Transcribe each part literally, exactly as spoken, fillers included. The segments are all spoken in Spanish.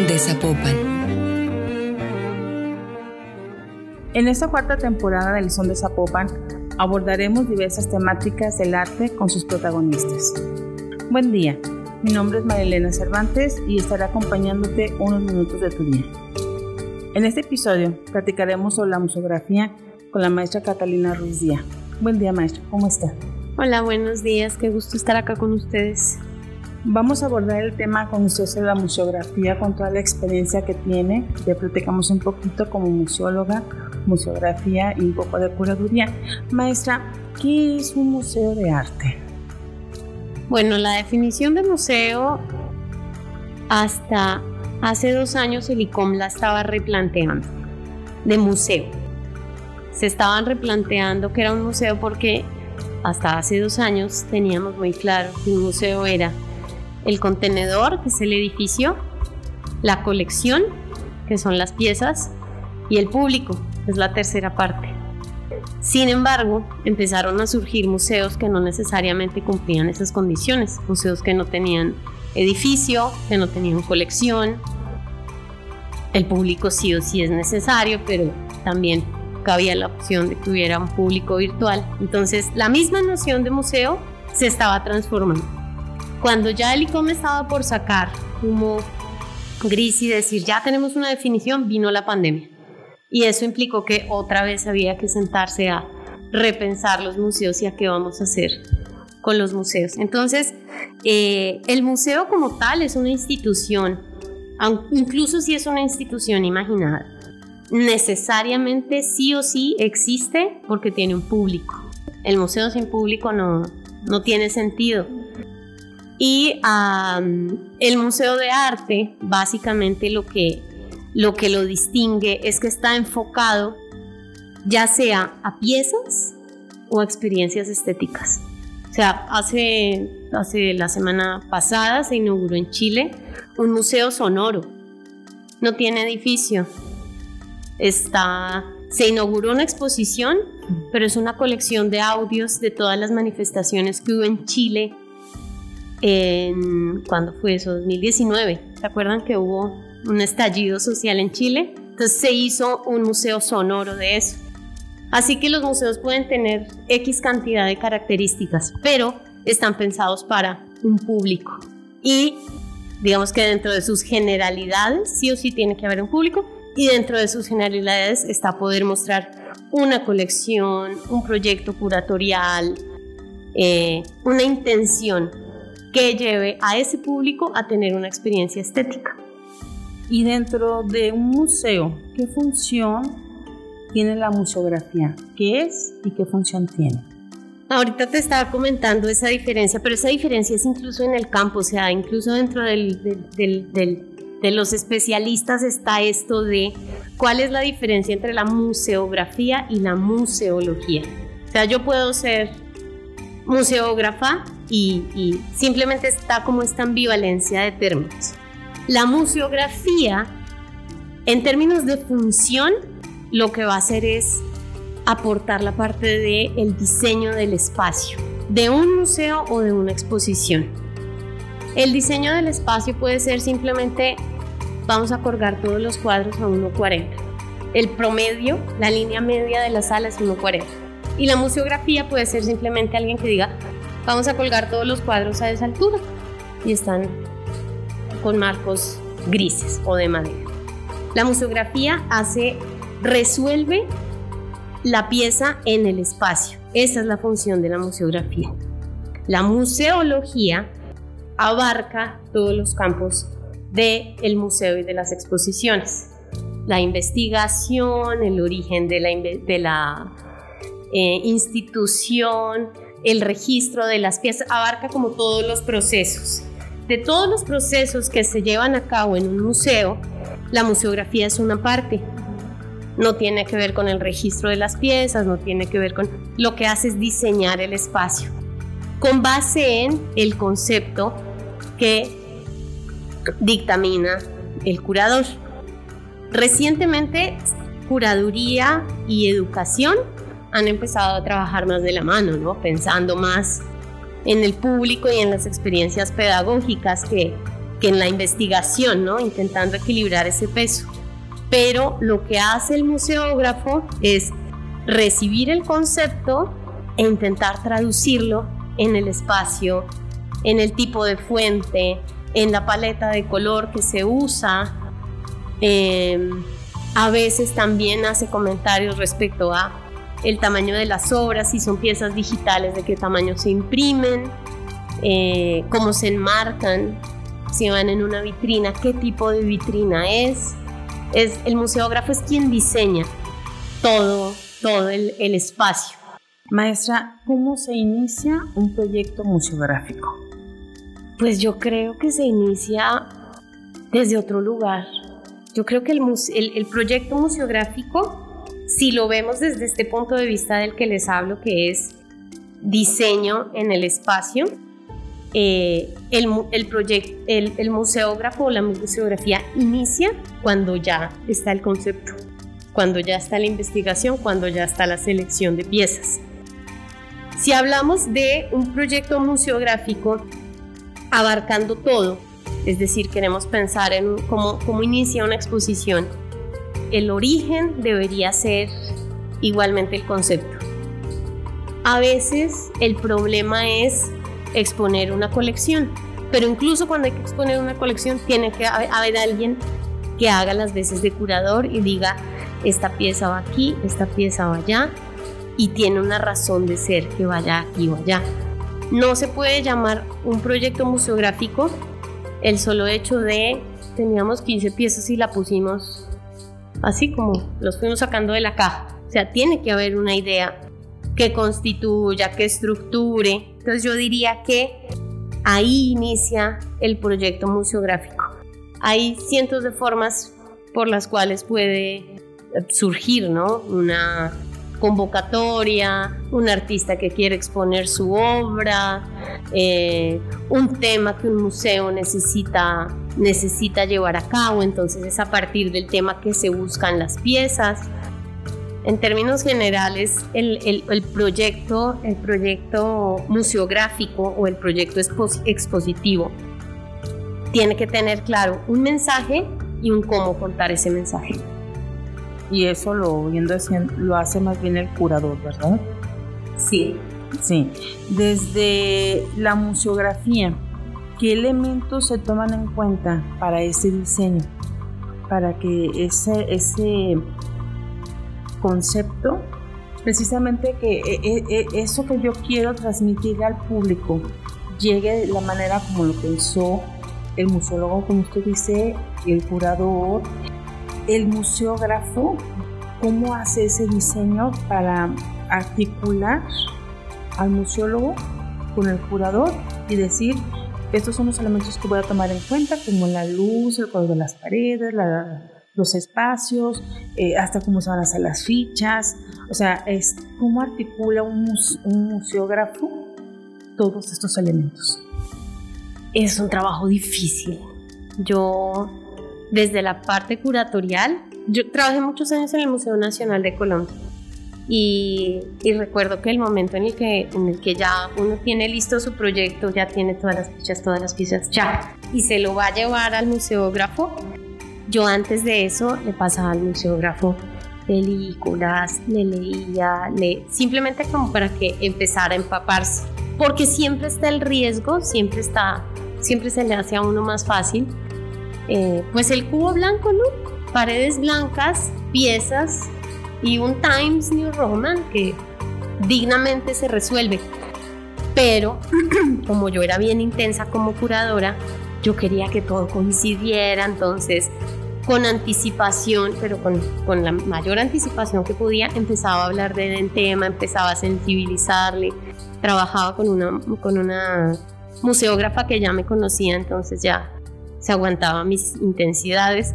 I C O M de Zapopan. En esta cuarta temporada del I C O M de Zapopan abordaremos diversas temáticas del arte con sus protagonistas. Buen día, mi nombre es Marilena Cervantes y estaré acompañándote unos minutos de tu día. En este episodio platicaremos sobre la museografía con la maestra Catalina Ruiz Díaz. Buen día, maestra, ¿cómo está? Hola, buenos días, qué gusto estar acá con ustedes. Vamos a abordar el tema con ustedes de la museografía, con toda la experiencia que tiene. Ya platicamos un poquito como museóloga, museografía y un poco de curaduría. Maestra, ¿qué es un museo de arte? Bueno, la definición de museo hasta hace dos años el I C O M la estaba replanteando, de museo. Se estaban replanteando que era un museo porque hasta hace dos años teníamos muy claro que un museo era el contenedor, que es el edificio, la colección, que son las piezas, y el público, que es la tercera parte. Sin embargo, empezaron a surgir museos que no necesariamente cumplían esas condiciones, museos que no tenían edificio, que no tenían colección. El público sí o sí es necesario, pero también cabía la opción de que hubiera un público virtual. Entonces, la misma noción de museo se estaba transformando. Cuando ya el I C O M estaba por sacar humo gris y decir ya tenemos una definición, vino la pandemia. Y eso implicó que otra vez había que sentarse a repensar los museos y a qué vamos a hacer con los museos. Entonces, eh, el museo como tal es una institución, incluso si es una institución imaginada, necesariamente sí o sí existe porque tiene un público. El museo sin público no, no tiene sentido. Y um, el Museo de Arte, básicamente lo que, lo que lo distingue es que está enfocado ya sea a piezas o a experiencias estéticas. O sea, hace, hace la semana pasada se inauguró en Chile un museo sonoro. No tiene edificio. Está, se inauguró una exposición, pero es una colección de audios de todas las manifestaciones que hubo en Chile. En, ¿cuándo fue eso? dos mil diecinueve. ¿Se acuerdan que hubo un estallido social en Chile? Entonces se hizo un museo sonoro de eso. Así que los museos pueden tener X cantidad de características, pero están pensados para un público. Y digamos que dentro de sus generalidades, sí o sí tiene que haber un público, y dentro de sus generalidades está poder mostrar una colección, un proyecto curatorial, eh, una intención que lleve a ese público a tener una experiencia estética. Y dentro de un museo, ¿qué función tiene la museografía? ¿Qué es y qué función tiene? Ahorita te estaba comentando esa diferencia, pero esa diferencia es incluso en el campo, o sea, incluso dentro del, del, del, del, de los especialistas está esto de cuál es la diferencia entre la museografía y la museología. O sea, yo puedo ser museógrafa, Y, y simplemente está como esta ambivalencia de términos. La museografía, en términos de función, lo que va a hacer es aportar la parte del diseño del espacio, de un museo o de una exposición. El diseño del espacio puede ser simplemente, vamos a colgar todos los cuadros a uno cuarenta. El promedio, la línea media de la sala es uno cuarenta. Y la museografía puede ser simplemente alguien que diga, vamos a colgar todos los cuadros a esa altura y están con marcos grises o de madera. La museografía hace, resuelve la pieza en el espacio. Esa es la función de la museografía. La museología abarca todos los campos del museo y de las exposiciones. La investigación, el origen de la, de la eh, institución, el registro de las piezas, abarca como todos los procesos. De todos los procesos que se llevan a cabo en un museo, la museografía es una parte. No tiene que ver con el registro de las piezas, no tiene que ver con... Lo que hace es diseñar el espacio con base en el concepto que dictamina el curador. Recientemente, curaduría y educación han empezado a trabajar más de la mano, ¿no? Pensando más en el público y en las experiencias pedagógicas que que en la investigación, ¿no? Intentando equilibrar ese peso. Pero lo que hace el museógrafo es recibir el concepto e intentar traducirlo en el espacio, en el tipo de fuente, en la paleta de color que se usa. Eh, a veces también hace comentarios respecto a el tamaño de las obras, si son piezas digitales, de qué tamaño se imprimen, eh, cómo se enmarcan, si van en una vitrina, qué tipo de vitrina es. Es el museógrafo es quien diseña todo, todo el, el espacio. Maestra, ¿cómo se inicia un proyecto museográfico? Pues yo creo que se inicia desde otro lugar. Yo creo que el, muse- el, el proyecto museográfico, si lo vemos desde este punto de vista del que les hablo, que es diseño en el espacio, eh, el, el, proyect- el, el museógrafo o la museografía inicia cuando ya está el concepto, cuando ya está la investigación, cuando ya está la selección de piezas. Si hablamos de un proyecto museográfico abarcando todo, es decir, queremos pensar en cómo, cómo inicia una exposición. El origen debería ser igualmente el concepto. A veces el problema es exponer una colección, pero incluso cuando hay que exponer una colección tiene que haber alguien que haga las veces de curador y diga esta pieza va aquí, esta pieza va allá y tiene una razón de ser que vaya aquí o allá. No se puede llamar un proyecto museográfico el solo hecho de teníamos quince piezas y la pusimos así como los fuimos sacando de la caja. O sea, tiene que haber una idea que constituya, que estructure. Entonces yo diría que ahí inicia el proyecto museográfico. Hay cientos de formas por las cuales puede surgir, ¿no? Una convocatoria, un artista que quiere exponer su obra, eh, un tema que un museo necesita, necesita llevar a cabo, entonces es a partir del tema que se buscan las piezas. En términos generales, el, el, el, proyecto, el proyecto museográfico o el proyecto expos- expositivo tiene que tener claro un mensaje y un cómo contar ese mensaje. Y eso lo, viendo, lo hace más bien el curador, ¿verdad? Sí. Sí. Desde la museografía, ¿qué elementos se toman en cuenta para ese diseño? Para que ese, ese concepto, precisamente que eso que yo quiero transmitir al público, llegue de la manera como lo pensó el museólogo, como usted dice, el curador. El museógrafo, ¿cómo hace ese diseño para articular al museólogo con el curador y decir estos son los elementos que voy a tomar en cuenta, como la luz, el color de las paredes, la, los espacios, eh, hasta cómo se van a hacer las fichas? O sea, es, ¿cómo articula un, muse- un museógrafo todos estos elementos? Es un trabajo difícil. Yo... Desde la parte curatorial, yo trabajé muchos años en el Museo Nacional de Colombia y, y recuerdo que el momento en el que, en el que ya uno tiene listo su proyecto, ya tiene todas las fichas, todas las piezas, ya, y se lo va a llevar al museógrafo, yo antes de eso le pasaba al museógrafo películas, le leía, le, simplemente como para que empezara a empaparse, porque siempre está el riesgo, siempre, está, siempre se le hace a uno más fácil. Eh, pues el cubo blanco, ¿no? Paredes blancas, piezas y un Times New Roman que dignamente se resuelve. Pero como yo era bien intensa como curadora, yo quería que todo coincidiera, entonces con anticipación, pero con, con la mayor anticipación que podía, empezaba a hablar del tema, empezaba a sensibilizarle, trabajaba con una, con una museógrafa que ya me conocía, entonces ya... se aguantaba mis intensidades,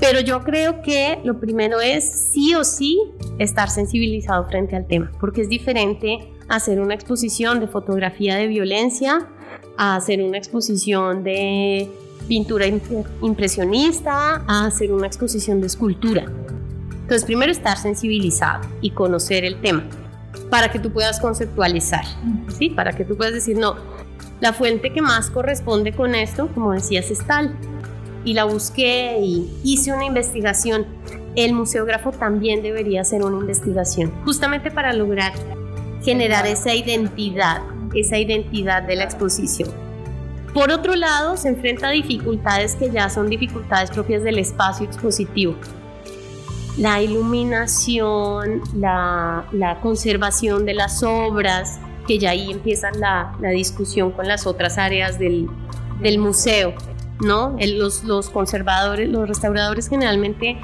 pero yo creo que lo primero es sí o sí estar sensibilizado frente al tema, porque es diferente hacer una exposición de fotografía de violencia a hacer una exposición de pintura impresionista, a hacer una exposición de escultura. Entonces primero estar sensibilizado y conocer el tema para que tú puedas conceptualizar, ¿sí? Para que tú puedas decir no, La fuente que más corresponde con esto, como decías, es tal. Y la busqué y hice una investigación. El museógrafo también debería hacer una investigación, justamente para lograr generar esa identidad, esa identidad de la exposición. Por otro lado, se enfrenta a dificultades que ya son dificultades propias del espacio expositivo. La iluminación, la, la conservación de las obras, que ya ahí empieza la, la discusión con las otras áreas del, del museo, ¿no? El, los, los conservadores, los restauradores generalmente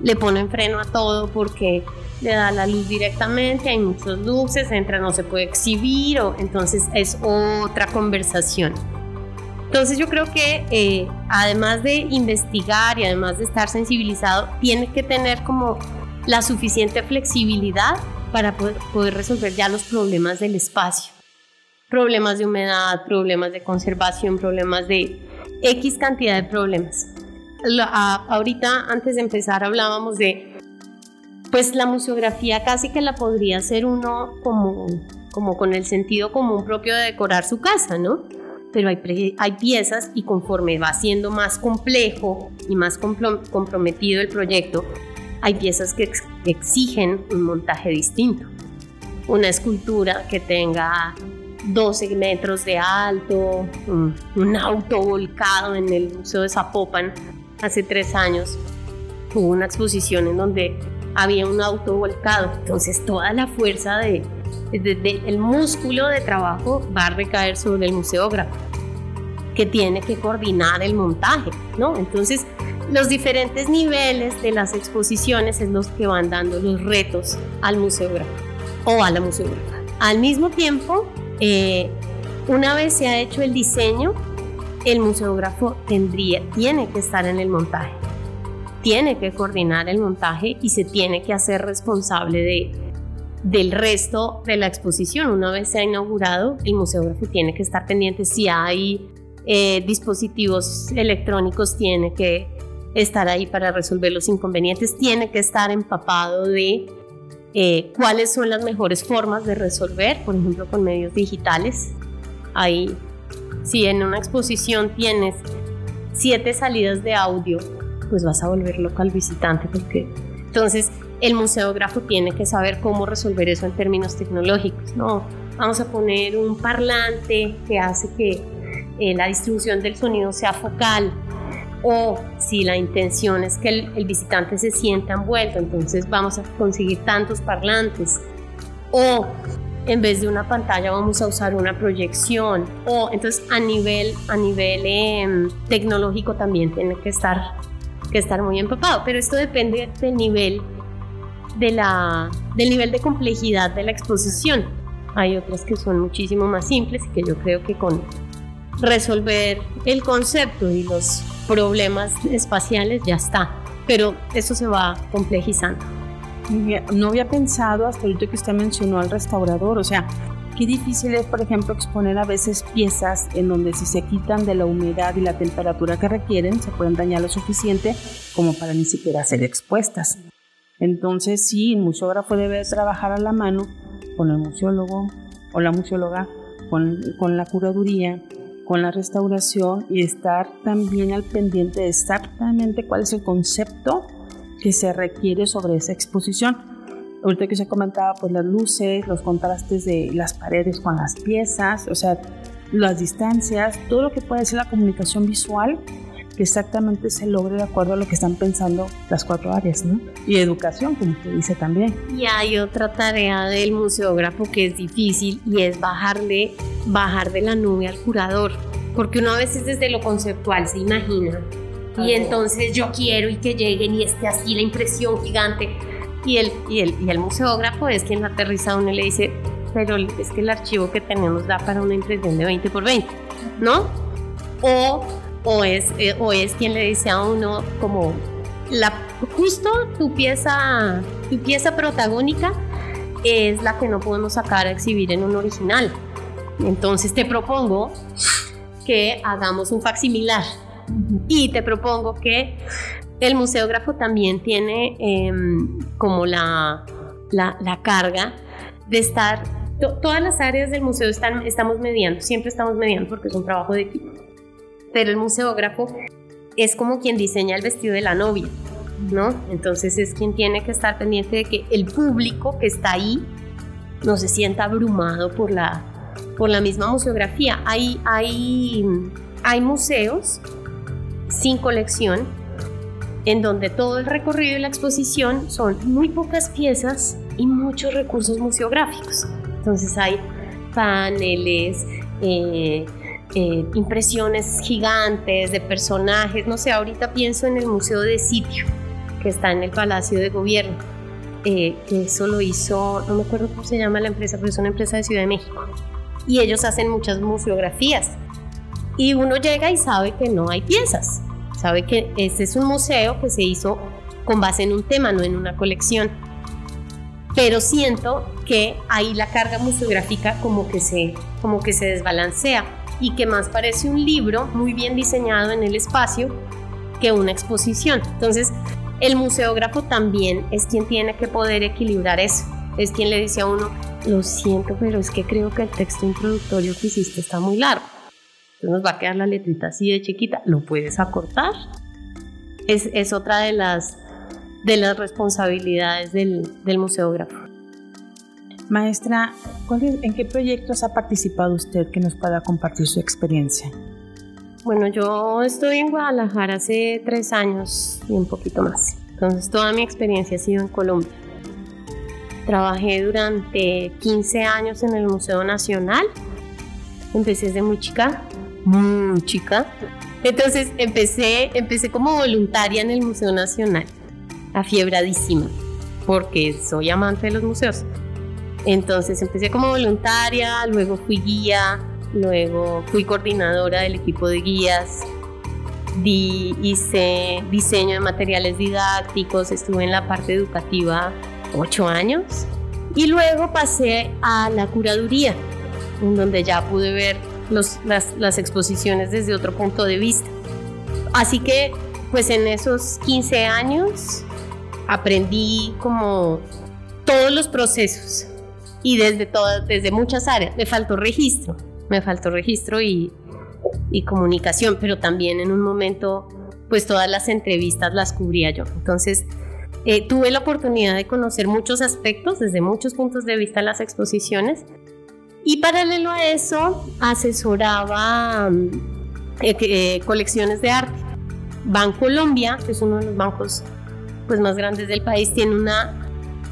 le ponen freno a todo porque le da la luz directamente, hay muchos luces, entra, no se puede exhibir, o, entonces es otra conversación. Entonces yo creo que eh, además de investigar y además de estar sensibilizado, tiene que tener como la suficiente flexibilidad para poder, poder resolver ya los problemas del espacio. Problemas de humedad, problemas de conservación, problemas de X cantidad de problemas. La, a, ahorita, antes de empezar, hablábamos de, pues la museografía casi que la podría hacer uno como, como con el sentido común propio de decorar su casa, ¿no? Pero hay, pre, hay piezas, y conforme va siendo más complejo y más comprom- comprometido el proyecto, hay piezas que ex- exigen un montaje distinto. Una escultura que tenga doce metros de alto, un, un auto volcado en el Museo de Zapopan. Hace tres años hubo una exposición en donde había un auto volcado. Entonces toda la fuerza de, de, de el músculo de trabajo va a recaer sobre el museógrafo, que tiene que coordinar el montaje, ¿no? Entonces los diferentes niveles de las exposiciones es los que van dando los retos al museógrafo o a la museógrafa. Al mismo tiempo, eh, una vez se ha hecho el diseño, el museógrafo tendría, tiene que estar en el montaje, tiene que coordinar el montaje y se tiene que hacer responsable de, del resto de la exposición. Una vez se ha inaugurado, el museógrafo tiene que estar pendiente si hay eh, dispositivos electrónicos, tiene que estar ahí para resolver los inconvenientes, tiene que estar empapado de eh, cuáles son las mejores formas de resolver, por ejemplo, con medios digitales. Ahí, si en una exposición tienes siete salidas de audio, pues vas a volver loco al visitante, porque entonces el museógrafo tiene que saber cómo resolver eso en términos tecnológicos. No, vamos a poner un parlante que hace que eh, la distribución del sonido sea focal, o si la intención es que el, el visitante se sienta envuelto, entonces vamos a conseguir tantos parlantes, o en vez de una pantalla vamos a usar una proyección, o entonces a nivel, a nivel eh, tecnológico también tiene que estar, que estar muy empapado, pero esto depende del nivel de la, del nivel de complejidad de la exposición. Hay otras que son muchísimo más simples y que yo creo que con resolver el concepto y los problemas espaciales ya está, pero eso se va complejizando. No había pensado hasta ahorita que usted mencionó al restaurador, o sea, qué difícil es, por ejemplo, exponer a veces piezas en donde si se quitan de la humedad y la temperatura que requieren, se pueden dañar lo suficiente como para ni siquiera ser expuestas. Entonces sí, el museógrafo debe trabajar a la mano con el museólogo o la museóloga, con, con la curaduría, con la restauración, y estar también al pendiente de exactamente cuál es el concepto que se requiere sobre esa exposición. Ahorita que se comentaba, pues las luces, los contrastes de las paredes con las piezas, o sea, las distancias, todo lo que puede ser la comunicación visual, que exactamente se logre de acuerdo a lo que están pensando las cuatro áreas, ¿no? Y educación, como te dice también. Y hay otra tarea del museógrafo que es difícil, y es bajarle, bajar de la nube al curador, porque uno a veces desde lo conceptual se imagina, y entonces yo quiero y que lleguen y esté así la impresión gigante, y el, y el, y el museógrafo es quien aterriza a uno y le dice, pero es que el archivo que tenemos da para una impresión de veinte por veinte, ¿no? O O es, eh, o es quien le dice a uno como la, justo tu pieza, tu pieza protagónica es la que no podemos sacar a exhibir en un original. Entonces te propongo que hagamos un facsimilar, y te propongo que el museógrafo también tiene eh, como la, la, la carga de estar to, todas las áreas del museo están, estamos mediando, siempre estamos mediando porque es un trabajo de equipo, pero el museógrafo es como quien diseña el vestido de la novia, ¿no? Entonces es quien tiene que estar pendiente de que el público que está ahí no se sienta abrumado por la, por la misma museografía. Hay, hay, hay museos sin colección en donde todo el recorrido y la exposición son muy pocas piezas y muchos recursos museográficos. Entonces hay paneles, eh, eh, impresiones gigantes de personajes. No sé, ahorita pienso en el Museo de Sitio, que está en el Palacio de Gobierno, eh, que eso lo hizo, no me acuerdo cómo se llama la empresa, pero es una empresa de Ciudad de México. Y ellos hacen muchas museografías. Y uno llega y sabe que no hay piezas. Sabe que este es un museo que se hizo con base en un tema, no en una colección. Pero siento que ahí la carga museográfica como que se, como que se desbalancea y que más parece un libro muy bien diseñado en el espacio que una exposición. Entonces, el museógrafo también es quien tiene que poder equilibrar eso. Es quien le dice a uno, lo siento, pero es que creo que el texto introductorio que hiciste está muy largo. Entonces nos va a quedar la letrita así de chiquita, lo puedes acortar. Es, es otra de las, de las responsabilidades del, del museógrafo. Maestra, ¿cuál es, ¿en qué proyectos ha participado usted que nos pueda compartir su experiencia? Bueno, yo estoy en Guadalajara hace tres años y un poquito más. Entonces toda mi experiencia ha sido en Colombia. Trabajé durante quince años en el Museo Nacional. Empecé desde muy chica. muy chica. Entonces empecé, empecé como voluntaria en el Museo Nacional, afiebradísima, porque soy amante de los museos. Entonces empecé como voluntaria, luego fui guía, luego fui coordinadora del equipo de guías, di, hice diseño de materiales didácticos, estuve en la parte educativa ocho años y luego pasé a la curaduría, en donde ya pude ver Los, las, las exposiciones desde otro punto de vista. Así que pues en esos quince años aprendí como todos los procesos y desde, todas, desde muchas áreas. Me faltó registro, me faltó registro y, y comunicación, pero también en un momento pues todas las entrevistas las cubría yo. Entonces eh, tuve la oportunidad de conocer muchos aspectos desde muchos puntos de vista las exposiciones. Y paralelo a eso, asesoraba eh, eh, colecciones de arte. Bancolombia, que es uno de los bancos pues, más grandes del país, tiene una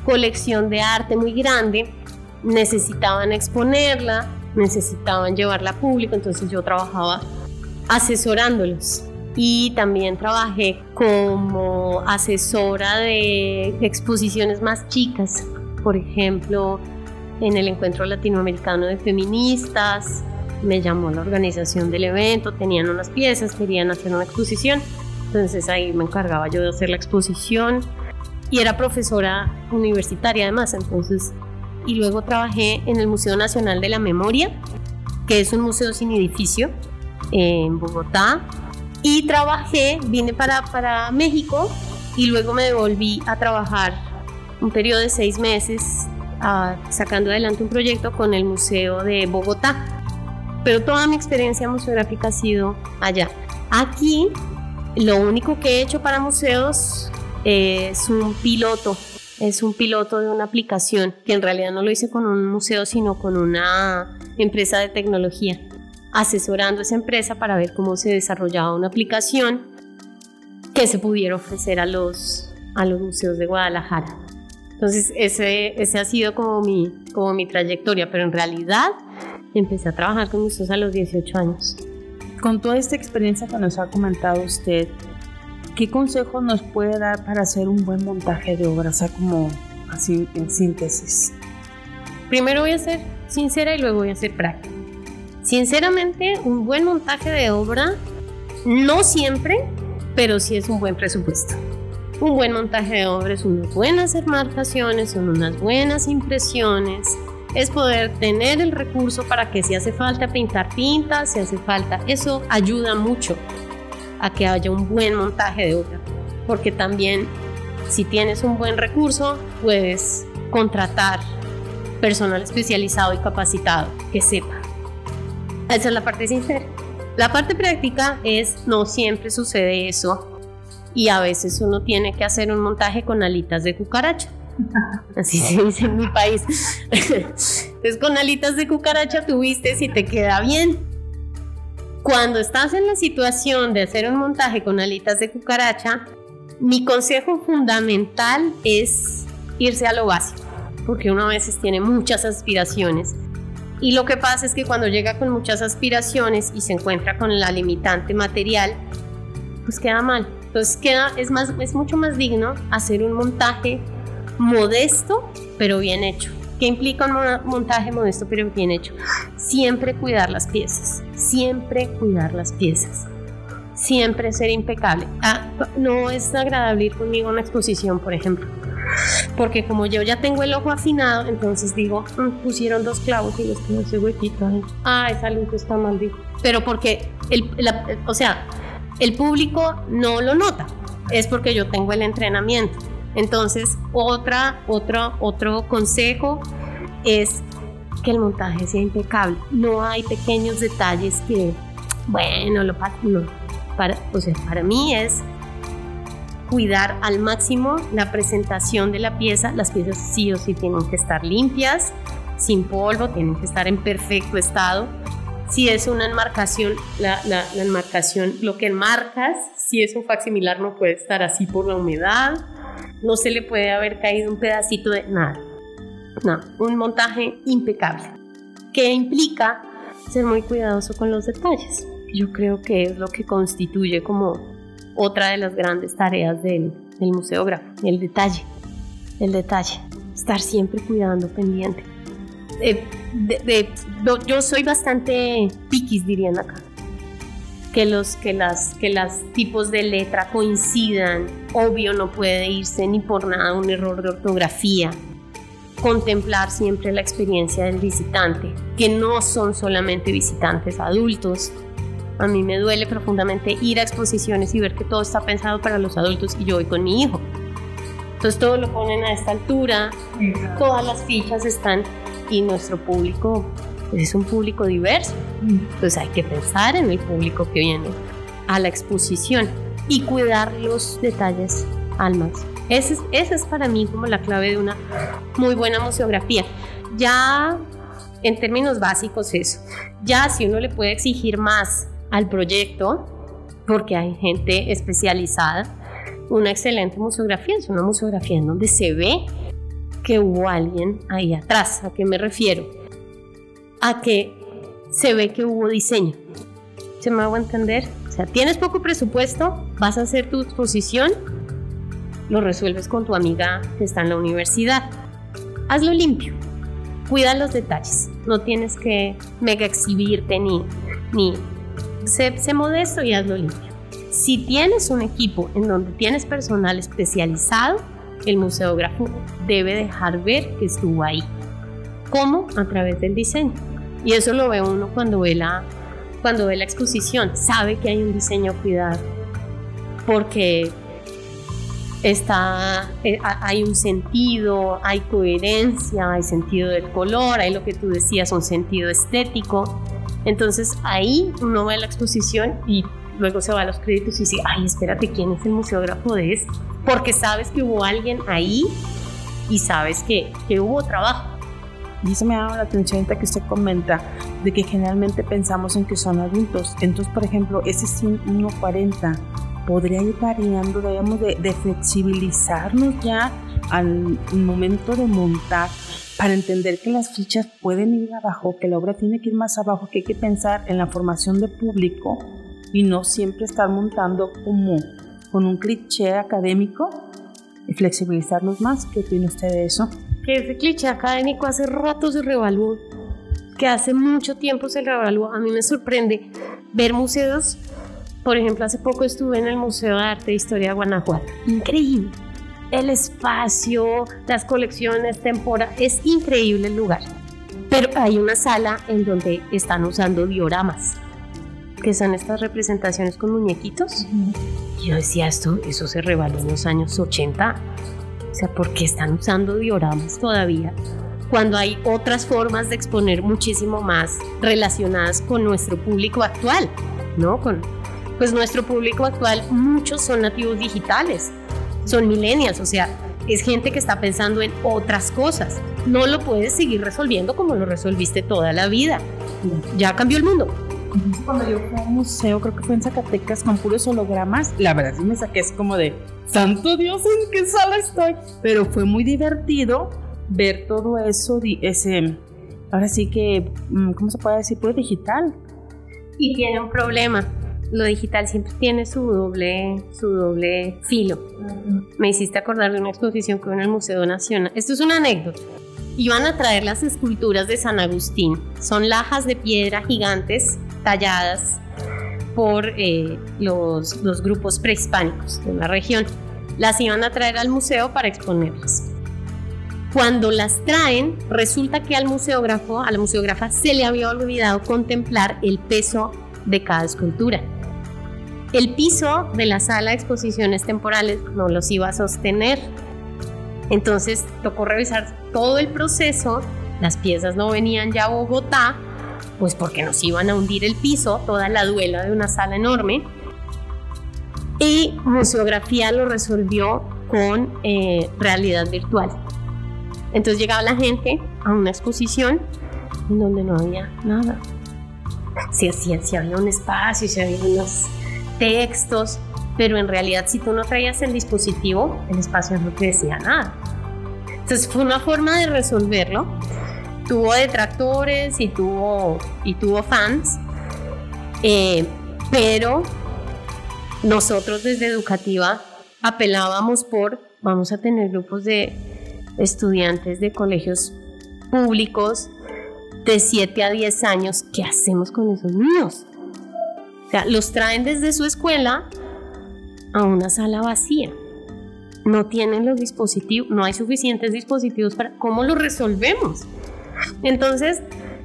colección de arte muy grande. Necesitaban exponerla, necesitaban llevarla a público, entonces yo trabajaba asesorándolos. Y también trabajé como asesora de exposiciones más chicas, por ejemplo, en el Encuentro Latinoamericano de Feministas, me llamó la organización del evento, tenían unas piezas, querían hacer una exposición, entonces ahí me encargaba yo de hacer la exposición y era profesora universitaria además, entonces, y luego trabajé en el Museo Nacional de la Memoria, que es un museo sin edificio en Bogotá, y trabajé, vine para, para México y luego me devolví a trabajar un periodo de seis meses Uh, sacando adelante un proyecto con el Museo de Bogotá, pero toda mi experiencia museográfica ha sido allá. Aquí lo único que he hecho para museos es un piloto, es un piloto de una aplicación que en realidad no lo hice con un museo sino con una empresa de tecnología, asesorando a esa empresa para ver cómo se desarrollaba una aplicación que se pudiera ofrecer a los, a los museos de Guadalajara. Entonces ese, ese ha sido como mi, como mi trayectoria, pero en realidad empecé a trabajar con museos a los dieciocho años. Con toda esta experiencia que nos ha comentado usted, ¿qué consejo nos puede dar para hacer un buen montaje de obras? O sea, como así en síntesis. Primero voy a ser sincera y luego voy a ser práctica. Sinceramente, un buen montaje de obra, no siempre, pero sí es un buen presupuesto. Un buen montaje de obra es unas buenas enmarcaciones, son unas buenas impresiones, es poder tener el recurso para que si hace falta pintar pinta, si hace falta, eso ayuda mucho a que haya un buen montaje de obra, porque también si tienes un buen recurso puedes contratar personal especializado y capacitado que sepa. Esa es la parte sincera. La parte práctica es, no siempre sucede eso, y a veces uno tiene que hacer un montaje con alitas de cucaracha. Así se dice en mi país. Entonces, con alitas de cucaracha tuviste si te queda bien. Cuando estás en la situación de hacer un montaje con alitas de cucaracha, mi consejo fundamental es irse a lo básico, porque uno a veces tiene muchas aspiraciones. Y lo que pasa es que cuando llega con muchas aspiraciones y se encuentra con la limitante material, pues queda mal. Entonces queda, es, más, es mucho más digno hacer un montaje modesto, pero bien hecho. ¿Qué implica un montaje modesto, pero bien hecho? Siempre cuidar las piezas, siempre cuidar las piezas, siempre ser impecable. Ah, no es agradable ir conmigo a una exposición, por ejemplo, porque como yo ya tengo el ojo afinado, entonces digo, mm, pusieron dos clavos y les quedó ese huequito. ¿eh? Ah, esa luz está mal, digo. Pero porque, el, la, o sea... el público no lo nota, es porque yo tengo el entrenamiento. Entonces, otra, otro, otro consejo es que el montaje sea impecable. No hay pequeños detalles que, bueno, lo, no. para, o sea, para mí es cuidar al máximo la presentación de la pieza. Las piezas sí o sí tienen que estar limpias, sin polvo, tienen que estar en perfecto estado. Si es una enmarcación, la, la, la enmarcación, lo que enmarcas, si es un facsimilar, no puede estar así por la humedad, no se le puede haber caído un pedacito de nada. No, un montaje impecable, que implica ser muy cuidadoso con los detalles. Yo creo que es lo que constituye como otra de las grandes tareas del, del museógrafo, el detalle, el detalle, estar siempre cuidando, pendiente. Eh, de, de, yo soy bastante piquis, dirían acá, que los que las que las tipos de letra coincidan. Obvio, no puede irse ni por nada un error de ortografía. Contemplar siempre la experiencia del visitante, que no son solamente visitantes adultos. A mí me duele profundamente ir a exposiciones y ver que todo está pensado para los adultos y yo voy con mi hijo. Entonces todo lo ponen a esta altura, todas las fichas están, y nuestro público es un público diverso. Entonces hay que pensar en el público que viene a la exposición y cuidar los detalles al máximo. Esa es, esa es para mí como la clave de una muy buena museografía. Ya en términos básicos eso. Ya si uno le puede exigir más al proyecto, porque hay gente especializada, una excelente museografía es una museografía en donde se ve que hubo alguien ahí atrás. ¿A qué me refiero? A que se ve que hubo diseño. ¿Se me hago entender? O sea, tienes poco presupuesto, vas a hacer tu exposición, lo resuelves con tu amiga que está en la universidad. Hazlo limpio, cuida los detalles, no tienes que mega exhibirte ni... ni sé, sé modesto y hazlo limpio. Si tienes un equipo en donde tienes personal especializado, el museógrafo debe dejar ver que estuvo ahí. ¿Cómo? A través del diseño. Y eso lo ve uno cuando ve la, cuando ve la exposición. Sabe que hay un diseño cuidado, porque está, hay un sentido, hay coherencia, hay sentido del color, hay lo que tú decías, un sentido estético. Entonces ahí uno ve la exposición y luego se va a los créditos y dice, ay, espérate, ¿quién es el museógrafo de esto? Porque sabes que hubo alguien ahí y sabes que, que hubo trabajo. Y eso me llama la atención que usted comenta, de que generalmente pensamos en que son adultos. Entonces, por ejemplo, ese uno cuarenta podría ir variando, digamos, de, de flexibilizarnos ya al momento de montar, para entender que las fichas pueden ir abajo, que la obra tiene que ir más abajo, que hay que pensar en la formación de público, y no siempre estar montando como con un cliché académico y flexibilizarnos más. ¿Qué opina usted de eso? Que ese cliché académico hace rato se reevaluó, que hace mucho tiempo se reevaluó. A mí me sorprende ver museos. Por ejemplo, hace poco estuve en el Museo de Arte e Historia de Guanajuato. Increíble. El espacio, las colecciones, temporada, es increíble el lugar. Pero hay una sala en donde están usando dioramas, que son estas representaciones con muñequitos. Uh-huh. Yo decía, esto, eso se revaló en los años ochenta. O sea, ¿por qué están usando dioramas todavía cuando hay otras formas de exponer muchísimo más relacionadas con nuestro público actual, ¿no? Con, pues nuestro público actual, muchos son nativos digitales, son millennials, o sea, es gente que está pensando en otras cosas. No lo puedes seguir resolviendo como lo resolviste toda la vida. Ya cambió el mundo. Cuando yo fui a un museo, creo que fue en Zacatecas, con puros hologramas, la verdad sí me saqué, es como de, ¡santo Dios, en qué sala estoy! Pero fue muy divertido ver todo eso, ese, ahora sí que, ¿cómo se puede decir? Pues digital. Y tiene un problema. Lo digital siempre tiene su doble, su doble filo. Uh-huh. Me hiciste acordar de una exposición que hubo en el Museo Nacional. Esto es una anécdota. Iban a traer las esculturas de San Agustín. Son lajas de piedra gigantes talladas por eh, los, los grupos prehispánicos de la región. Las iban a traer al museo para exponerlas. Cuando las traen, resulta que al museógrafo, a la museógrafa se le había olvidado contemplar el peso de cada escultura. El piso de la sala de exposiciones temporales no los iba a sostener. Entonces tocó revisar todo el proceso. Las piezas no venían ya a Bogotá, pues porque nos iban a hundir el piso, toda la duela de una sala enorme. Y museografía lo resolvió con eh, realidad virtual. Entonces llegaba la gente a una exposición en donde no había nada. Sí, así, sí había un espacio, sí había unos textos, pero en realidad si tú no traías el dispositivo, el espacio no te decía nada. Entonces fue una forma de resolverlo. Tuvo detractores y tuvo, y tuvo fans, eh, pero nosotros desde Educativa apelábamos por, vamos a tener grupos de estudiantes de colegios públicos de siete a diez años, ¿qué hacemos con esos niños? O sea, los traen desde su escuela a una sala vacía. No tienen los dispositivos, no hay suficientes dispositivos para... ¿Cómo lo resolvemos? Entonces,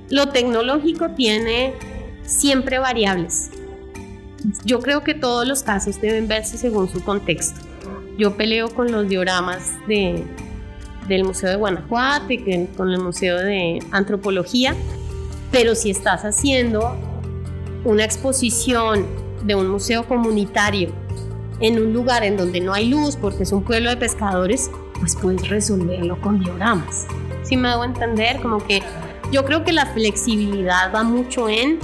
lo tecnológico tiene siempre variables. Yo creo que todos los casos deben verse según su contexto. Yo peleo con los dioramas de... del Museo de Guanajuato y con el Museo de Antropología, pero si estás haciendo una exposición de un museo comunitario en un lugar en donde no hay luz porque es un pueblo de pescadores, pues puedes resolverlo con dioramas. ¿Sí me hago entender? Como que yo creo que la flexibilidad va mucho en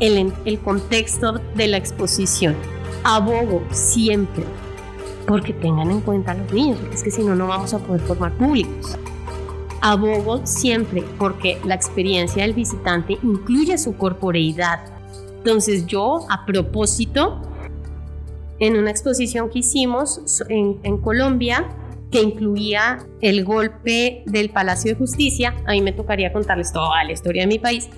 el, el contexto de la exposición. Abogo siempre porque tengan en cuenta a los niños, porque es que si no, no vamos a poder formar públicos. Abogo siempre porque la experiencia del visitante incluye su corporeidad. Entonces yo, a propósito, en una exposición que hicimos en, en Colombia, que incluía el golpe del Palacio de Justicia, a mí me tocaría contarles toda la historia de mi país,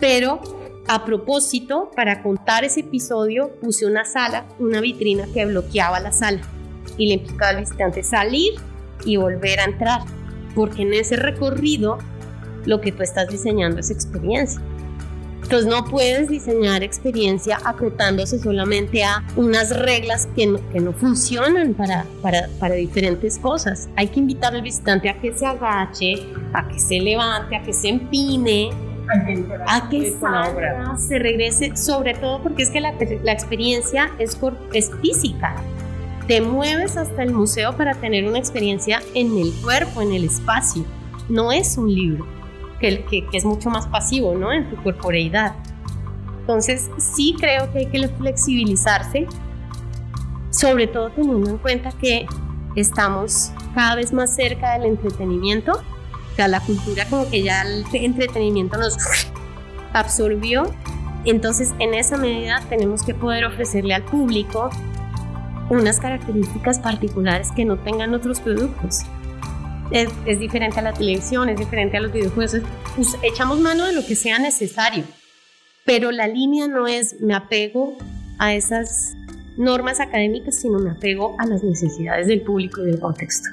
pero a propósito, para contar ese episodio, puse una sala, una vitrina que bloqueaba la sala y le implicaba al visitante salir y volver a entrar, porque en ese recorrido lo que tú estás diseñando es experiencia. Entonces no puedes diseñar experiencia acotándose solamente a unas reglas que no, que no funcionan para, para, para diferentes cosas. Hay que invitar al visitante a que se agache, a que se levante, a que se empine, a que salga, se regrese, sobre todo porque es que la, la experiencia es, es física. Te mueves hasta el museo para tener una experiencia en el cuerpo, en el espacio. No es un libro, que, que, que es mucho más pasivo, ¿no? En tu corporeidad. Entonces sí creo que hay que flexibilizarse, sobre todo teniendo en cuenta que estamos cada vez más cerca del entretenimiento. O sea, la cultura como que ya el entretenimiento nos absorbió. Entonces, en esa medida tenemos que poder ofrecerle al público unas características particulares que no tengan otros productos. Es, es diferente a la televisión, es diferente a los videojuegos. Pues, echamos mano de lo que sea necesario. Pero la línea no es me apego a esas normas académicas, sino me apego a las necesidades del público y del contexto.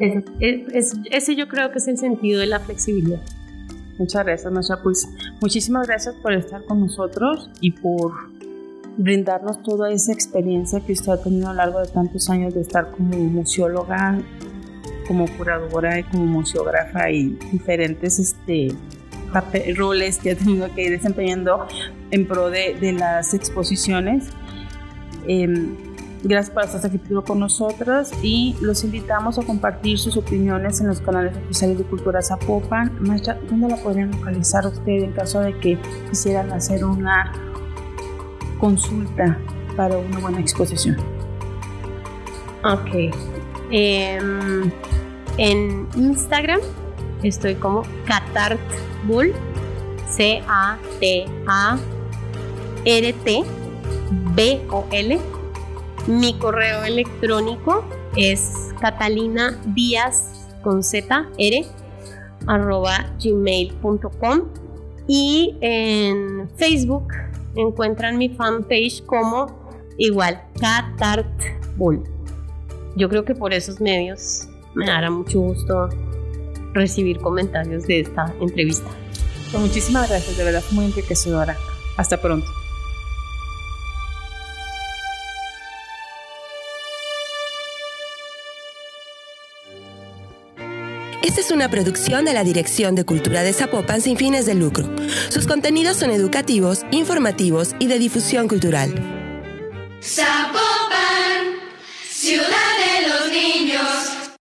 Es, es, ese yo creo que es el sentido de la flexibilidad. Muchas gracias, Masha. Pues muchísimas gracias por estar con nosotros y por brindarnos toda esa experiencia que usted ha tenido a lo largo de tantos años de estar como museóloga como curadora y como museógrafa y diferentes este, papel, roles que ha tenido que ir desempeñando en pro de, de las exposiciones. Eh, Gracias por estar aquí con nosotros y los invitamos a compartir sus opiniones en los canales oficiales de Cultura Zapopan. Maestra, ¿dónde la podrían localizar ustedes en caso de que quisieran hacer una consulta para una buena exposición? Ok. Eh, en Instagram estoy como Catartbull, C A T A R T B O L. Mi correo electrónico es Catalina Díaz con Z R arroba gmail punto com y en Facebook encuentran mi fanpage como igual Catartbull. Yo creo que por esos medios me hará mucho gusto recibir comentarios de esta entrevista. Pues muchísimas gracias, de verdad fue muy enriquecedora. Hasta pronto. Esta es una producción de la Dirección de Cultura de Zapopan sin fines de lucro. Sus contenidos son educativos, informativos y de difusión cultural. Zapopan, ciudad.